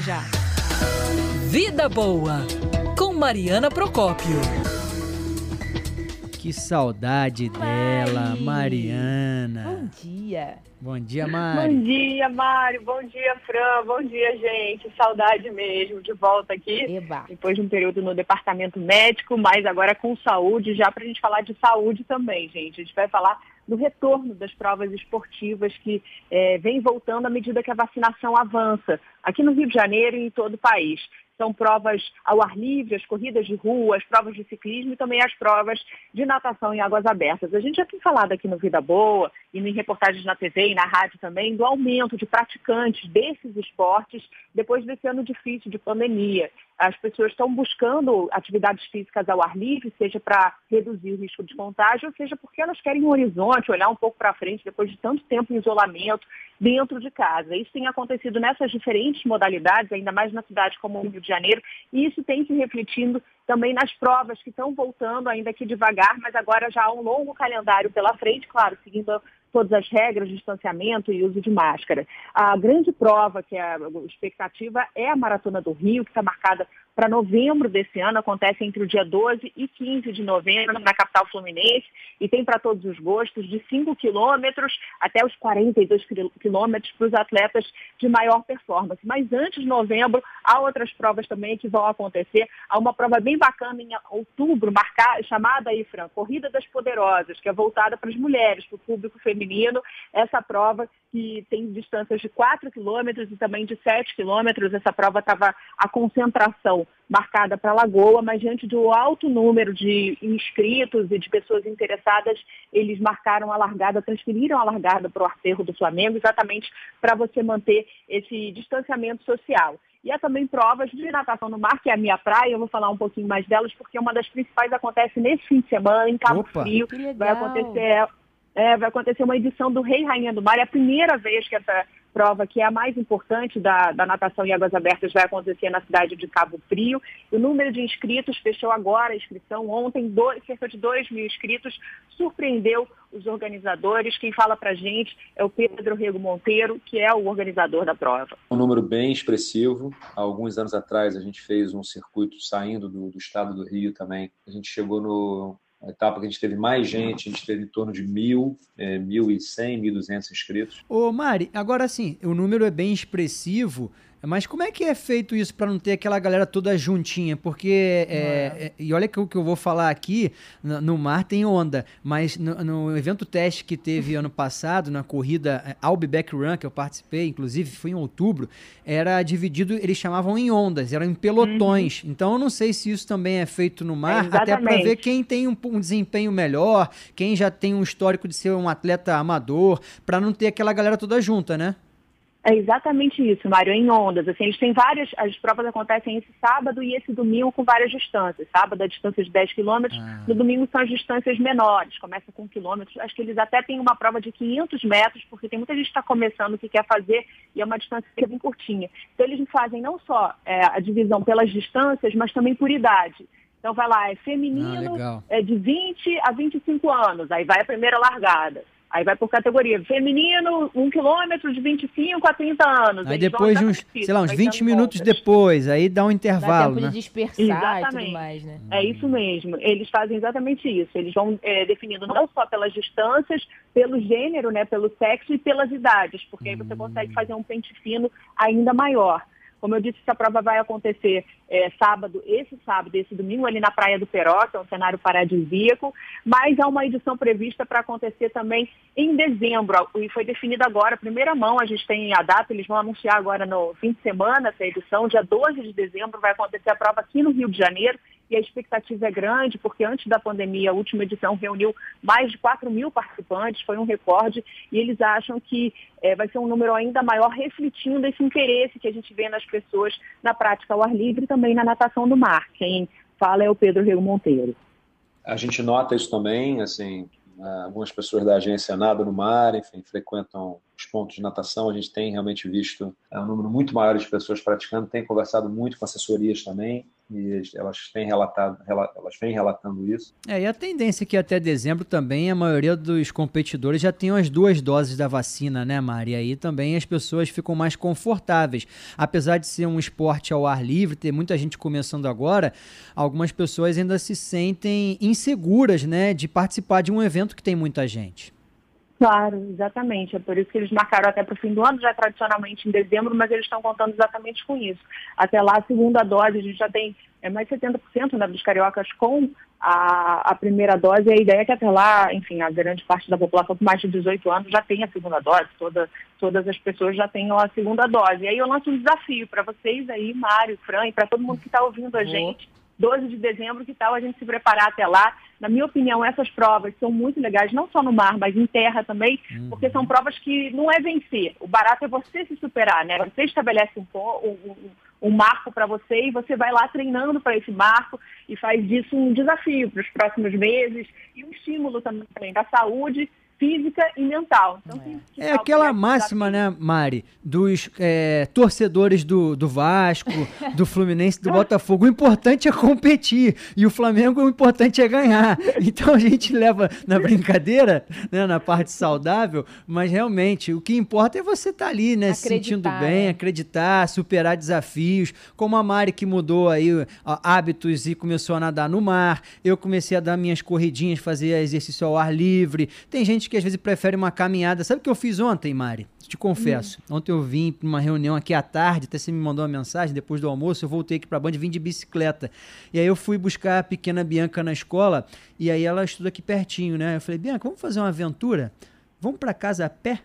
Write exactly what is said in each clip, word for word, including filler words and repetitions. já. Vida Boa, com Mariana Procópio. Que saudade dela, Mari. Mariana. Bom dia. Bom dia, Mari. Bom dia, Mário. Bom dia, Fran. Bom dia, gente. Saudade mesmo, de volta aqui. Eba. Depois de um período no departamento médico, mas agora com saúde, já pra gente falar de saúde também, gente. A gente vai falar do retorno das provas esportivas que é, vem voltando à medida que a vacinação avança, aqui no Rio de Janeiro e em todo o país. São provas ao ar livre, as corridas de rua, as provas de ciclismo e também as provas de natação em águas abertas. A gente já tem falado aqui no Vida Boa e em reportagens na T V e na rádio também do aumento de praticantes desses esportes depois desse ano difícil de pandemia. As pessoas estão buscando atividades físicas ao ar livre, seja para reduzir o risco de contágio, ou seja porque elas querem um horizonte, olhar um pouco para frente depois de tanto tempo em isolamento dentro de casa. Isso tem acontecido nessas diferentes modalidades, ainda mais na cidade como o Rio de Janeiro, e isso tem se refletindo também nas provas que estão voltando ainda aqui devagar, mas agora já há um longo calendário pela frente, claro, seguindo todas as regras de distanciamento e uso de máscara. A grande prova, que é a expectativa, é a Maratona do Rio, que está marcada para novembro desse ano, acontece entre o dia doze e quinze de novembro na capital fluminense e tem para todos os gostos de cinco quilômetros até os quarenta e dois quilômetros para os atletas de maior performance. Mas antes de novembro, há outras provas também que vão acontecer. Há uma prova bem bacana em outubro, marcada, chamada aí, Fran, Corrida das Poderosas, que é voltada para as mulheres, para o público feminino. Essa prova que tem distâncias de quatro quilômetros e também de sete quilômetros. Essa prova estava a concentração marcada para Lagoa, mas diante do alto número de inscritos e de pessoas interessadas, eles marcaram a largada, transferiram a largada para o Aterro do Flamengo, exatamente para você manter esse distanciamento social. E há também provas de natação no mar, que é a minha praia, eu vou falar um pouquinho mais delas, porque uma das principais acontece nesse fim de semana, em Cabo Opa, Frio, vai acontecer... É, vai acontecer uma edição do Rei Rainha do Mar. É a primeira vez que essa prova, que é a mais importante da, da natação em águas abertas, vai acontecer na cidade de Cabo Frio. O número de inscritos fechou agora a inscrição. Ontem, dois, cerca de dois mil inscritos, surpreendeu os organizadores. Quem fala pra gente é o Pedro Rego Monteiro, que é o organizador da prova. Um número bem expressivo. Há alguns anos atrás, a gente fez um circuito saindo do, do estado do Rio também. A gente chegou no... A etapa que a gente teve mais gente, a gente teve em torno de mil, é, mil e cem, mil e duzentos inscritos. Ô Mari, agora sim, o número é bem expressivo, mas como é que é feito isso para não ter aquela galera toda juntinha? Porque, é, é. É, e olha que o que eu vou falar aqui, no, no mar tem onda, mas no, no evento teste que teve ano passado, na corrida Albe Back Run, que eu participei, inclusive foi em outubro, era dividido, eles chamavam em ondas, eram em pelotões. Uhum. Então eu não sei se isso também é feito no mar, é, até para ver quem tem um, um desempenho melhor, quem já tem um histórico de ser um atleta amador, para não ter aquela galera toda junta, né? É exatamente isso, Mário, em ondas. Assim, eles têm várias, as provas acontecem esse sábado e esse domingo com várias distâncias. Sábado a distância de dez quilômetros, ah. No domingo são as distâncias menores, começa com quilômetros. Acho que eles até têm uma prova de quinhentos metros, porque tem muita gente que está começando, que quer fazer, e é uma distância bem curtinha. Então eles fazem não só é, a divisão pelas distâncias, mas também por idade. Então vai lá, é feminino, ah, é de vinte a vinte e cinco anos, aí vai a primeira largada. Aí vai por categoria. Feminino, um quilômetro de vinte e cinco a trinta anos. Aí depois de uns, sei lá, uns vinte minutos depois, aí dá um intervalo, né? Dá tempo de dispersar e tudo mais, né? É isso mesmo. Eles fazem exatamente isso. Eles vão é, definindo não só pelas distâncias, pelo gênero, né, pelo sexo e pelas idades, porque aí você consegue fazer um pente fino ainda maior. Como eu disse, essa prova vai acontecer é, sábado, esse sábado, esse domingo, ali na Praia do Peró, que é um cenário paradisíaco, mas há uma edição prevista para acontecer também em dezembro, e foi definida agora, primeira mão, a gente tem a data, eles vão anunciar agora no fim de semana essa edição, dia doze de dezembro vai acontecer a prova aqui no Rio de Janeiro, e a expectativa é grande, porque antes da pandemia, a última edição reuniu mais de quatro mil participantes, foi um recorde, e eles acham que é, vai ser um número ainda maior, refletindo esse interesse que a gente vê nas pessoas na prática ao ar livre e também na natação do mar. Quem fala é o Pedro Rego Monteiro. A gente nota isso também, assim, algumas pessoas da agência nadam no mar, enfim, frequentam os pontos de natação, a gente tem realmente visto um número muito maior de pessoas praticando, tem conversado muito com assessorias também, e elas têm relatado, elas vêm relatando isso. É, e a tendência é que até dezembro também a maioria dos competidores já tenham as duas doses da vacina, né, Mari? E aí também as pessoas ficam mais confortáveis. Apesar de ser um esporte ao ar livre, ter muita gente começando agora, algumas pessoas ainda se sentem inseguras, né, de participar de um evento que tem muita gente. Claro, exatamente. É por isso que eles marcaram até para o fim do ano, já tradicionalmente em dezembro, mas eles estão contando exatamente com isso. Até lá, a segunda dose, a gente já tem é, mais de setenta por cento, né, dos cariocas com a, a primeira dose. E a ideia é que até lá, enfim, a grande parte da população com mais de dezoito anos já tem a segunda dose. Toda, todas as pessoas já têm a segunda dose. E aí eu lanço um desafio para vocês aí, Mário, Fran, e para todo mundo que está ouvindo a gente. doze de dezembro, que tal a gente se preparar até lá? Na minha opinião, essas provas são muito legais, não só no mar, mas em terra também, uhum. porque são provas que não é vencer. O barato é você se superar, né? Você estabelece um, um, um marco para você e você vai lá treinando para esse marco e faz disso um desafio para os próximos meses e um estímulo também, também da saúde física e mental. Então, é. É aquela máxima, né, Mari, dos é, torcedores do, do Vasco, do Fluminense, do Botafogo. O importante é competir e o Flamengo, o importante é ganhar. Então a gente leva na brincadeira, né, na parte saudável, mas realmente o que importa é você estar tá ali, né, se sentindo bem, acreditar, superar desafios, como a Mari que mudou aí hábitos e começou a nadar no mar. Eu comecei a dar minhas corridinhas, fazer exercício ao ar livre. Tem gente que às vezes prefere uma caminhada. Sabe o que eu fiz ontem, Mari? Te confesso. Hum. Ontem eu vim para uma reunião aqui à tarde, até você me mandou uma mensagem depois do almoço, eu voltei aqui para a Band, vim de bicicleta. E aí eu fui buscar a pequena Bianca na escola, e aí ela estuda aqui pertinho, né? Eu falei, Bianca, vamos fazer uma aventura? Vamos para casa a pé?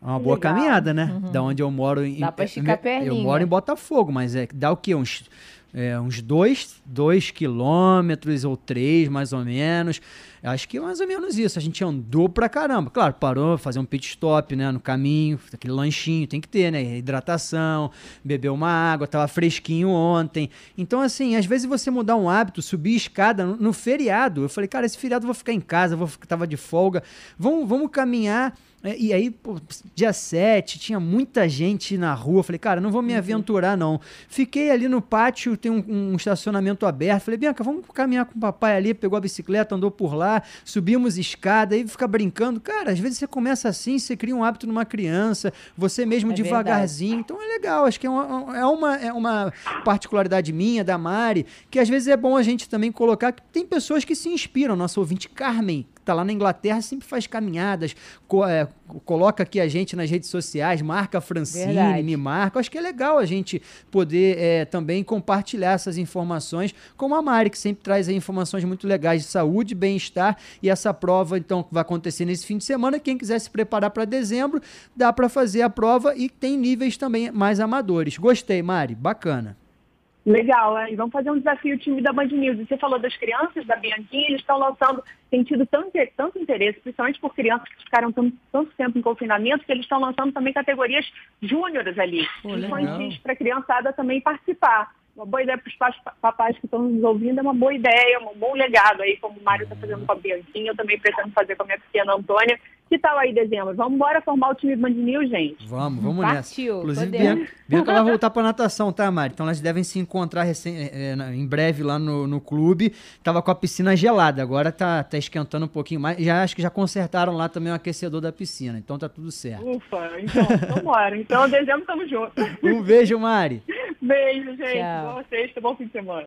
É uma boa Legal. caminhada, né? Uhum. Da onde eu moro... Em, dá para esticar a perninha. Eu moro em Botafogo, mas é, dá o quê? Uns... É, uns dois, dois quilômetros ou três, mais ou menos. Acho que é mais ou menos isso. A gente andou pra caramba. Claro, parou, fazer um pit stop, né, no caminho, aquele lanchinho, tem que ter, né, hidratação, beber uma água, tava fresquinho ontem. Então, assim, às vezes você mudar um hábito, subir escada no, no feriado. Eu falei, cara, esse feriado eu vou ficar em casa, eu vou, tava de folga. Vamos, vamos caminhar... E aí, pô, dia sete, tinha muita gente na rua. Falei, cara, não vou me aventurar, não. Fiquei ali no pátio, tem um, um estacionamento aberto. Falei, Bianca, vamos caminhar com o papai ali. Pegou a bicicleta, andou por lá, subimos escada, aí fica brincando. Cara, às vezes você começa assim, você cria um hábito numa criança, você mesmo é devagarzinho. Verdade. Então é legal, acho que é uma, é, uma, é uma particularidade minha, da Mari, que às vezes é bom a gente também colocar que tem pessoas que se inspiram. Nosso ouvinte Carmen, que está lá na Inglaterra, sempre faz caminhadas, co- é, coloca aqui a gente nas redes sociais, marca a Francine, Verdade. me marca. Acho que é legal a gente poder é, também compartilhar essas informações, como a Mari, que sempre traz aí informações muito legais de saúde, bem-estar, e essa prova, então, que vai acontecer nesse fim de semana. Quem quiser se preparar para dezembro, dá para fazer a prova e tem níveis também mais amadores. Gostei, Mari, bacana. Legal, e vamos fazer um desafio, o time da Band News. E você falou das crianças, da Bianquinha, eles estão lançando, tem tido tanto, tanto interesse, principalmente por crianças que ficaram tanto, tanto tempo em confinamento, que eles estão lançando também categorias júniores ali, infantis, para a criançada também participar. Uma boa ideia para os pais, papais que estão nos ouvindo, é uma boa ideia, um bom legado aí, como o Mário está fazendo com a Bianquinha, eu também pretendo fazer com a minha pequena Antônia. Que tal aí, dezembro? Vamos embora formar o time Band News, gente? Vamos, vamos Partiu, nessa. Inclusive, Bianca, Bianca vai voltar para natação, tá, Mari? Então, elas devem se encontrar recém, é, em breve lá no, no clube. Tava com a piscina gelada, agora tá, tá esquentando um pouquinho mais. Já, acho que já consertaram lá também o aquecedor da piscina, então tá tudo certo. Ufa, então, vamos embora. Então, dezembro, tamo junto. Um beijo, Mari. Beijo, gente. Tchau. Boa sexta, bom fim de semana.